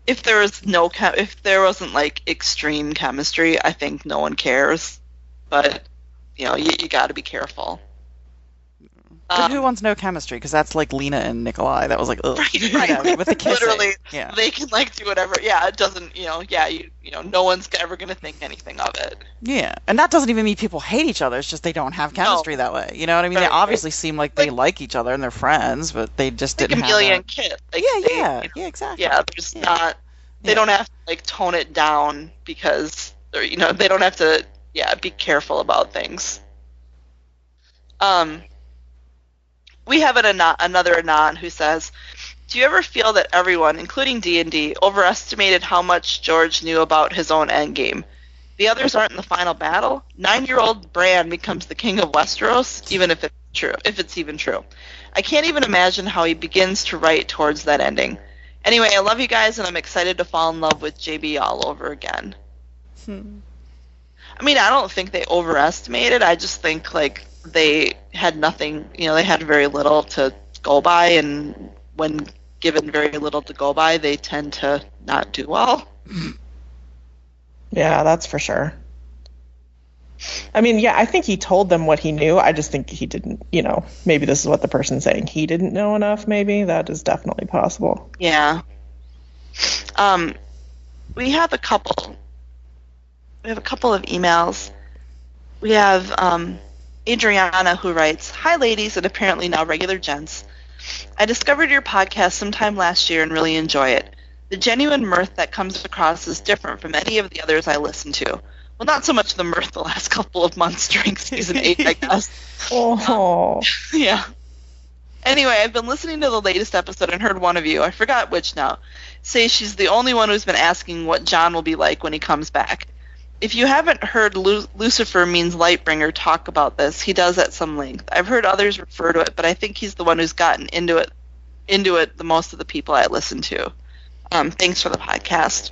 if there was no chem- if there wasn't like extreme chemistry, I think no one cares. But you know, you, you got to be careful. But um, who wants no chemistry? Because that's like Lena and Nikolai. That was like, ugh. Right, right. Yeah, with the kissing. Literally, yeah. They can like do whatever. Yeah, it doesn't, you know, yeah, you, you know, no one's ever going to think anything of it. Yeah, and that doesn't even mean people hate each other. It's just they don't have chemistry no. that way. You know what I mean? Right, they obviously right. seem like, like they like each other and they're friends, but they just like didn't Amelia have and Kit. Like, yeah, they, yeah, you know, yeah, exactly. Yeah, they're just yeah. not, they yeah. don't have to like tone it down because, they're, you know, they don't have to, yeah, be careful about things. Um... We have an anon, another Anon who says, do you ever feel that everyone, including D and D, overestimated how much George knew about his own endgame? The others aren't in the final battle. Nine-year-old Bran becomes the king of Westeros, even if it's true, if it's even true. I can't even imagine how he begins to write towards that ending. Anyway, I love you guys, and I'm excited to fall in love with J B all over again. Hmm. I mean, I don't think they overestimated. I just think, like, they had nothing, you know, they had very little to go by, and when given very little to go by, they tend to not do well. Yeah, that's for sure. I mean, yeah, I think he told them what he knew. I just think he didn't, you know, maybe this is what the person's saying. He didn't know enough, maybe. That is definitely possible. Yeah. Um, we have a couple. We have a couple of emails. We have, um... Adriana, who writes, hi ladies and apparently now regular gents. I discovered your podcast sometime last year and really enjoy it. The genuine mirth that comes across is different from any of the others I listen to. Well, not so much the mirth the last couple of months during season eight, I guess. Oh. Um, yeah. Anyway, I've been listening to the latest episode and heard one of you, I forgot which now, say she's the only one who's been asking what John will be like when he comes back. If you haven't heard Lu- Lucifer means Lightbringer talk about this, he does at some length. I've heard others refer to it, but I think he's the one who's gotten into it into it the most of the people I listen to. Um, thanks for the podcast.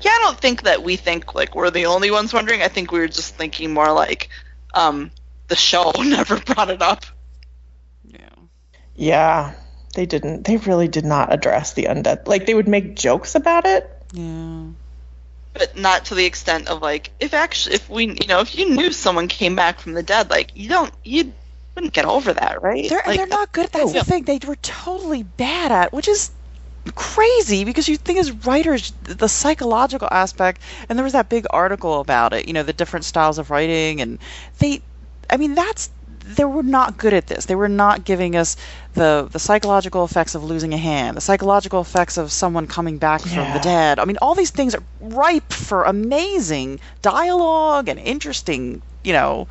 Yeah, I don't think that we think like we're the only ones wondering. I think we were just thinking more like um, the show never brought it up. Yeah. Yeah. They didn't. They really did not address the undead. Like, they would make jokes about it. Yeah. But not to the extent of, like, if actually, if we, you know, if you knew someone came back from the dead, like, you don't, you wouldn't get over that, right? They're, like, they're not good at that. That's the thing they were totally bad at, which is crazy, because you think as writers, the psychological aspect, and there was that big article about it, you know, the different styles of writing, and they, I mean, that's, they were not good at this. They were not giving us the the psychological effects of losing a hand, the psychological effects of someone coming back from yeah. the dead. I mean, all these things are ripe for amazing dialogue and interesting, you know,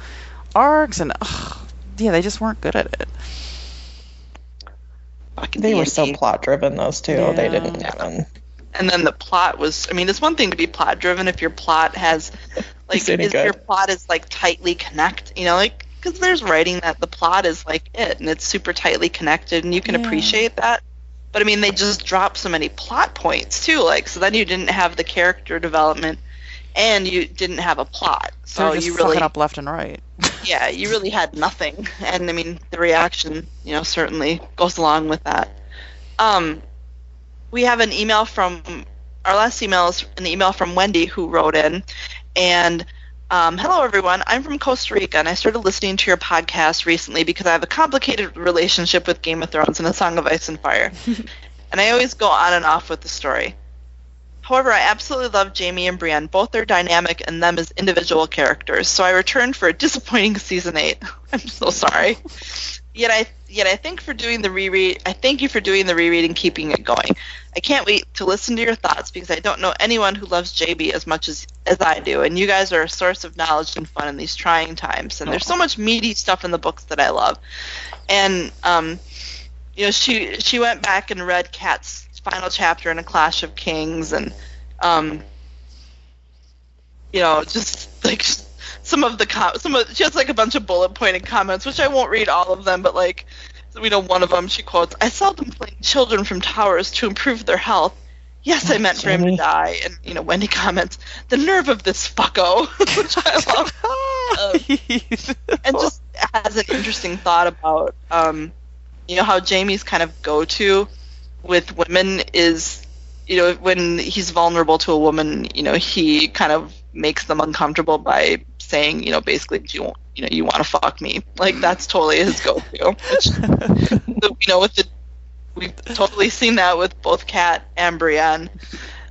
arcs. And, ugh, yeah, they just weren't good at it. They were so plot-driven, those two. Yeah. They didn't yeah. And then the plot was... I mean, it's one thing to be plot-driven if your plot has... Like, if your plot is, like, tightly connected, you know, like... Because there's writing that the plot is like it, and it's super tightly connected, and you can yeah. appreciate that. But I mean, they just dropped so many plot points too. Like, so then you didn't have the character development, and you didn't have a plot. So They're just you really fucking up left and right. Yeah, you really had nothing. And I mean, the reaction, you know, certainly goes along with that. Um, we have an email from our last email is an email from Wendy, who wrote in, and. Um, hello, everyone. I'm from Costa Rica, and I started listening to your podcast recently because I have a complicated relationship with Game of Thrones and A Song of Ice and Fire, and I always go on and off with the story. However, I absolutely love Jaime and Brienne, both their dynamic and them as individual characters, so I returned for a disappointing Season eight. I'm so sorry. Yet I yet I think for doing the reread I thank you for doing the reread and keeping it going. I can't wait to listen to your thoughts because I don't know anyone who loves J B as much as, as I do, and you guys are a source of knowledge and fun in these trying times. And there's so much meaty stuff in the books that I love. And um, you know, she she went back and read Kat's final chapter in A Clash of Kings, and um, you know, just like. Some of the com- some of she has like a bunch of bullet pointed comments, which I won't read all of them, but like, you know, one of them she quotes, "I seldom fling children from towers to improve their health. Yes, I meant for him to die." And you know, Wendy comments, "The nerve of this fucko," which I love, um, and just has an interesting thought about, um, you know, how Jaime's kind of go to with women is, you know, when he's vulnerable to a woman, you know, he kind of makes them uncomfortable by saying, you know, basically, do you, you know, you want to fuck me? Like, that's totally his go-to. Which, you know, with the, we've totally seen that with both Kat and Brienne.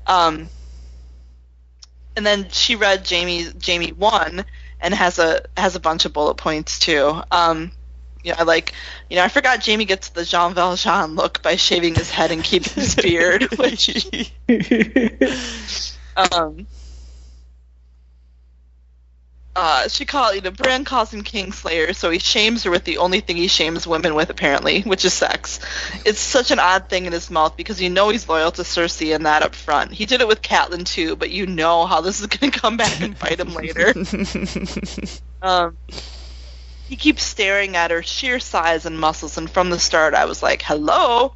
Um, and then she read Jaime, Jaime one, and has a has a bunch of bullet points too. Um, you know, I like, you know, I forgot Jaime gets the Jean Valjean look by shaving his head and keeping his beard. Which, um. Uh, she called, you know, Bran calls him Kingslayer, so he shames her with the only thing he shames women with, apparently, which is sex. It's such an odd thing in his mouth because you know he's loyal to Cersei and that up front. He did it with Catelyn too, but you know how this is going to come back and bite him later. um, he keeps staring at her sheer size and muscles, and from the start I was like, hello?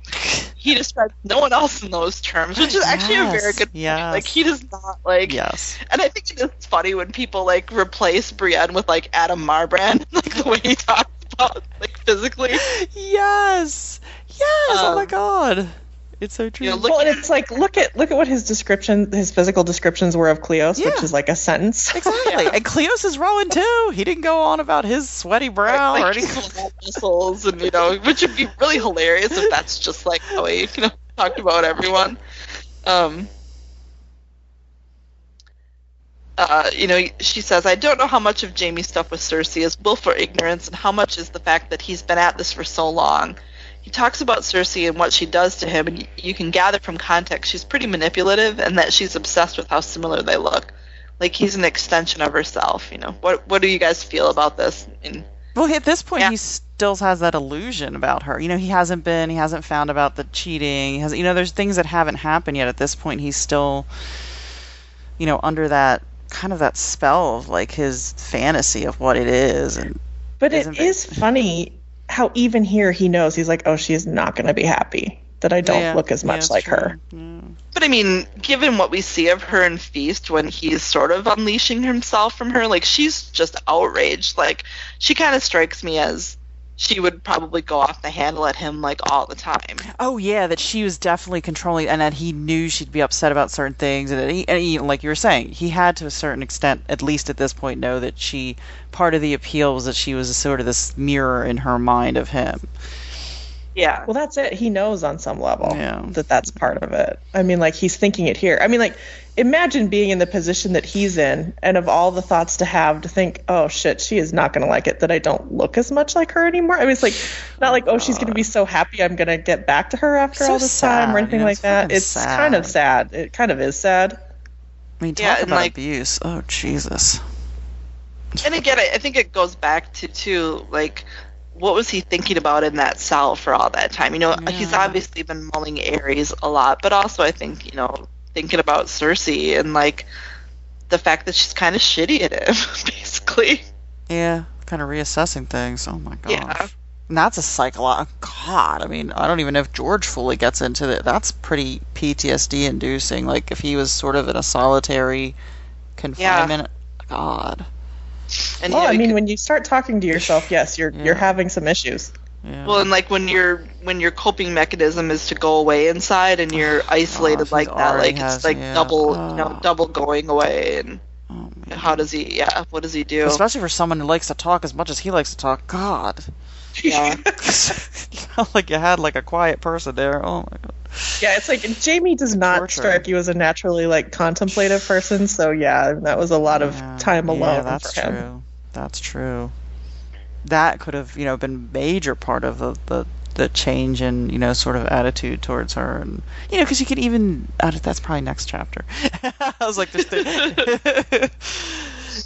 He describes no one else in those terms, which is actually yes, a very good point. Yes. Like, he does not, like... Yes. And I think it's funny when people, like, replace Brienne with, like, Adam Marbrand, like, the way he talks about, like, physically. Yes! Yes! Um, oh, my God! It's so true. You know, well, and it's like, look at look at what his description, his physical descriptions were of Cleos, yeah. which is, like, a sentence. Exactly. Yeah. And Cleos is rolling, too! He didn't go on about his sweaty brow like, or anything. Muscles, and, you know, which would be really hilarious if that's just, like, how he, you know, talked about everyone. Um... Uh, you know, she says, I don't know how much of Jaime's stuff with Cersei is willful ignorance and how much is the fact that he's been at this for so long. He talks about Cersei and what she does to him, and you can gather from context she's pretty manipulative and that she's obsessed with how similar they look. Like, he's an extension of herself, you know. What what do you guys feel about this? And, well, at this point, yeah. he still has that illusion about her. You know, he hasn't been, he hasn't found about the cheating. He hasn't, you know, there's things that haven't happened yet. At this point, he's still, you know, under that... kind of that spell of like his fantasy of what it is, and but it big. is funny how even here he knows he's like, oh, she's not going to be happy that I don't yeah, look as much yeah, like true. her. Yeah. But I mean, given what we see of her in Feast, when he's sort of unleashing himself from her, like she's just outraged. Like she kind of strikes me as she would probably go off the handle at him, like, all the time. Oh, yeah, that she was definitely controlling, and that he knew she'd be upset about certain things, and, that he, and he, like you were saying, he had to a certain extent, at least at this point, know that she, part of the appeal was that she was sort of this mirror in her mind of him. Yeah. Well, that's it. He knows on some level yeah. that that's part of it. I mean, like, he's thinking it here. I mean, like, imagine being in the position that he's in, and of all the thoughts to have, to think, oh, shit, she is not going to like it that I don't look as much like her anymore. I mean, it's like, not like, oh, she's going to be so happy I'm going to get back to her after so all this sad. time or anything yeah, like that. It's sad. kind of sad. It kind of is sad. I mean, talk yeah, about like, abuse. Oh, Jesus. And again, I think it goes back to, too, like, what was he thinking about in that cell for all that time? You know, yeah. he's obviously been mulling Ares a lot, but also I think, you know, thinking about Cersei and, like, the fact that she's kind of shitty at him, basically. Yeah, kind of reassessing things. Oh, my gosh. Yeah. And that's a psychological... God, I mean, I don't even know if George fully gets into it. That's pretty P T S D-inducing. Like, if he was sort of in a solitary confinement... Yeah. God... And well, yeah, we I mean, could... when you start talking to yourself, yes, you're yeah. you're having some issues. Yeah. Well, and like when your when your coping mechanism is to go away inside, and you're isolated oh, like that, like has, it's like yeah. double, oh. you know, double going away. And oh, how does he? Yeah, what does he do? Especially for someone who likes to talk as much as he likes to talk. God. Yeah. Like you had like a quiet person there. Oh my God. Yeah, it's like Jamie does not Torture. strike you as a naturally like contemplative person, so yeah, that was a lot of yeah, time alone. Yeah, that's for him. true. That's true. That could have, you know, been a major part of the, the, the change in, you know, sort of attitude towards her, and you know, because you could even uh, that's probably next chapter. I was like, there's the...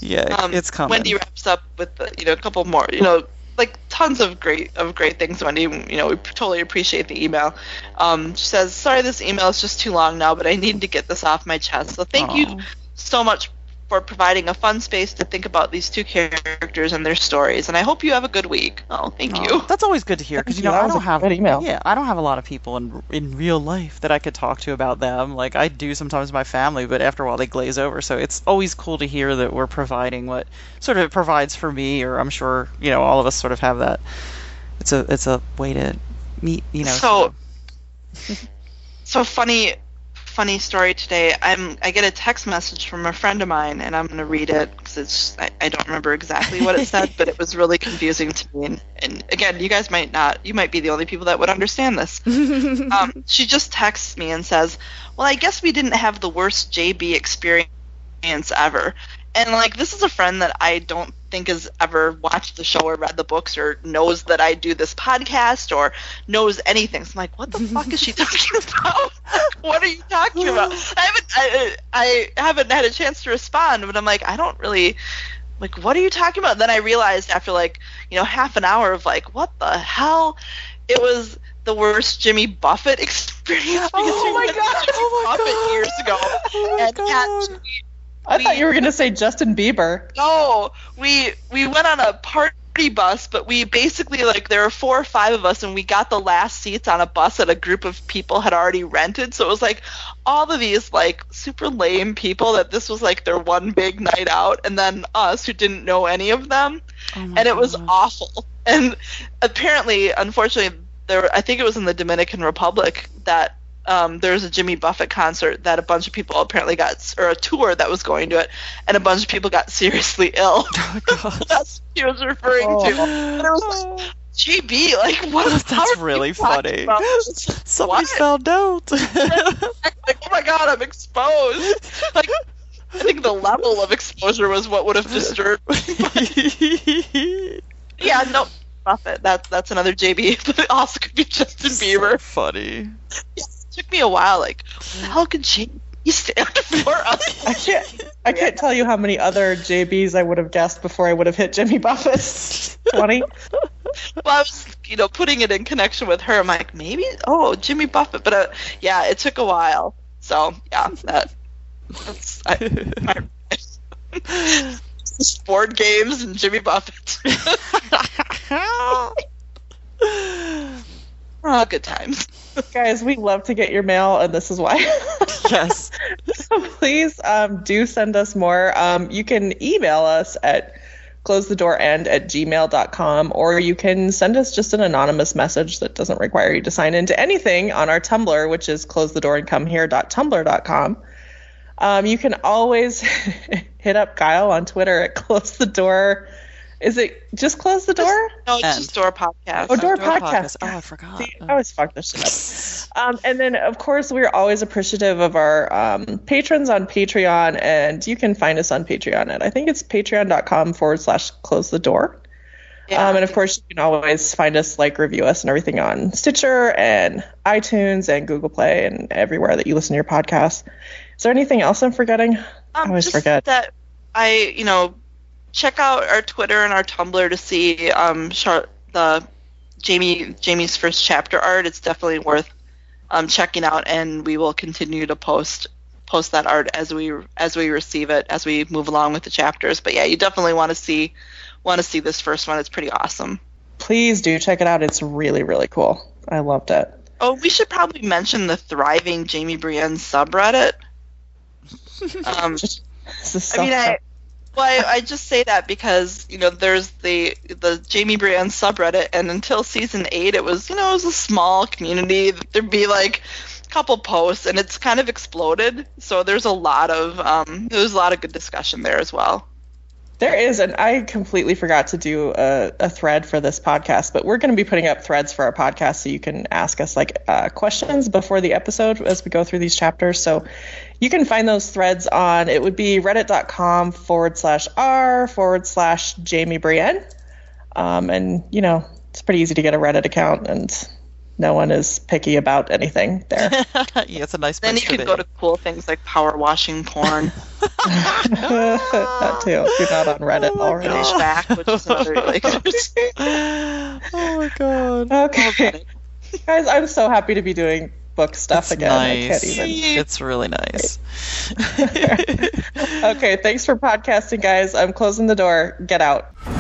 yeah, um, it's coming. Wendy wraps up with the, you know, a couple more, you know. Like tons of great of great things, Wendy. You know, we totally appreciate the email. Um, she says, "Sorry, this email is just too long now, but I need to get this off my chest. So thank Aww. you so much for providing a fun space to think about these two characters and their stories. And I hope you have a good week." Oh, thank Aww. you. That's always good to hear because you know I don't have email. Yeah, I don't have a lot of people in in real life that I could talk to about them. Like I do sometimes with my family, but after a while they glaze over. So it's always cool to hear that we're providing what sort of it provides for me, or I'm sure you know all of us sort of have that. It's a it's a way to meet. You know. So so, so funny. Funny story today. I'm I get a text message from a friend of mine, and I'm gonna read it because it's I, I don't remember exactly what it said, but it was really confusing to me. And, and again, you guys might not. You might be the only people that would understand this. um, she just texts me and says, "Well, I guess we didn't have the worst J B experience ever." And like, this is a friend that I don't think has ever watched the show or read the books or knows that I do this podcast or knows anything. So I'm like, what the fuck is she talking about? What are you talking about? I haven't, I, I haven't had a chance to respond, but I'm like, I don't really, like, what are you talking about? Then I realized after like, you know, half an hour of like, what the hell? It was the worst Jimmy Buffett experience. Oh my God. Oh my God. Years ago. Oh my and God. I we, thought you were going to say Justin Bieber. No, we we went on a party bus, but we basically, like, there were four or five of us, and we got the last seats on a bus that a group of people had already rented. So it was, like, all of these, like, super lame people that this was, like, their one big night out, and then us, who didn't know any of them. Oh and it God. was awful. And apparently, unfortunately, there. I think it was in the Dominican Republic that, Um, there was a Jimmy Buffett concert that a bunch of people apparently got, or a tour that was going to it, and a bunch of people got seriously ill. Oh, God. That's what she was referring oh. to. And I was like, G B, like, what? That's how are really funny. Somebody found out. Like, oh my God, I'm exposed. Like, I think the level of exposure was what would have disturbed me. Yeah, no. Buffett. That, that's another J B, but it also could be Justin so Bieber. Funny. Yeah. Took me a while. Like, what the hell could J B stand for us? I can't. I can't tell you how many other J Bs I would have guessed before I would have hit Jimmy Buffett. Twenty. Well, I was, you know, putting it in connection with her. I'm like, maybe, oh, Jimmy Buffett. But uh, yeah, it took a while. So yeah, that. That's I, my, board games and Jimmy Buffett. Oh, good times. Guys, we love to get your mail, and this is why. Yes. So please um, do send us more. Um, you can email us at close the door end at gmail dot com, or you can send us just an anonymous message that doesn't require you to sign into anything on our Tumblr, which is close the door and come here dot tumblr dot com. Um, you can always hit up Guile on Twitter at Close the Door. Is it just Close the Door? No, it's just Door Podcast. Oh, Door, door podcast. podcast. Oh, I forgot. See, oh. I always fuck this shit up. Um, and then, of course, we're always appreciative of our um, patrons on Patreon, and you can find us on Patreon at, I think it's patreon.com forward slash Close the Door. Yeah, um, and, of course, you can always find us, like, review us and everything on Stitcher and iTunes and Google Play and everywhere that you listen to your podcast. Is there anything else I'm forgetting? Um, I always just forget. That I, you know... Check out our Twitter and our Tumblr to see um, Char- the Jamie Jamie's first chapter art. It's definitely worth um, checking out, and we will continue to post post that art as we as we receive it as we move along with the chapters. But yeah, you definitely want to see want to see this first one. It's pretty awesome. Please do check it out. It's really really cool. I loved it. Oh, we should probably mention the thriving Jamie Brienne subreddit. Um, Just, I mean, I. Well, I, I just say that because, you know, there's the the Jamie Brienne subreddit, and until season eight, it was, you know, it was a small community. There'd be like a couple posts, and it's kind of exploded. So there's a lot of um, there's a lot of good discussion there as well. There is, and I completely forgot to do a, a thread for this podcast, but we're going to be putting up threads for our podcast, so you can ask us like uh, questions before the episode as we go through these chapters. So you can find those threads on, it would be reddit.com forward slash r forward slash Jamie Brienne. Um, and, you know, it's pretty easy to get a Reddit account, and no one is picky about anything there. Yeah, it's a nice place. Then you could go to cool things like power washing porn. That too. If you're not on Reddit oh already. Back, which is another really oh my god. Okay. Guys, I'm so happy to be doing book stuff it's again. Nice. I can't even. It's really nice. Okay, thanks for podcasting, guys. I'm closing the door. Get out.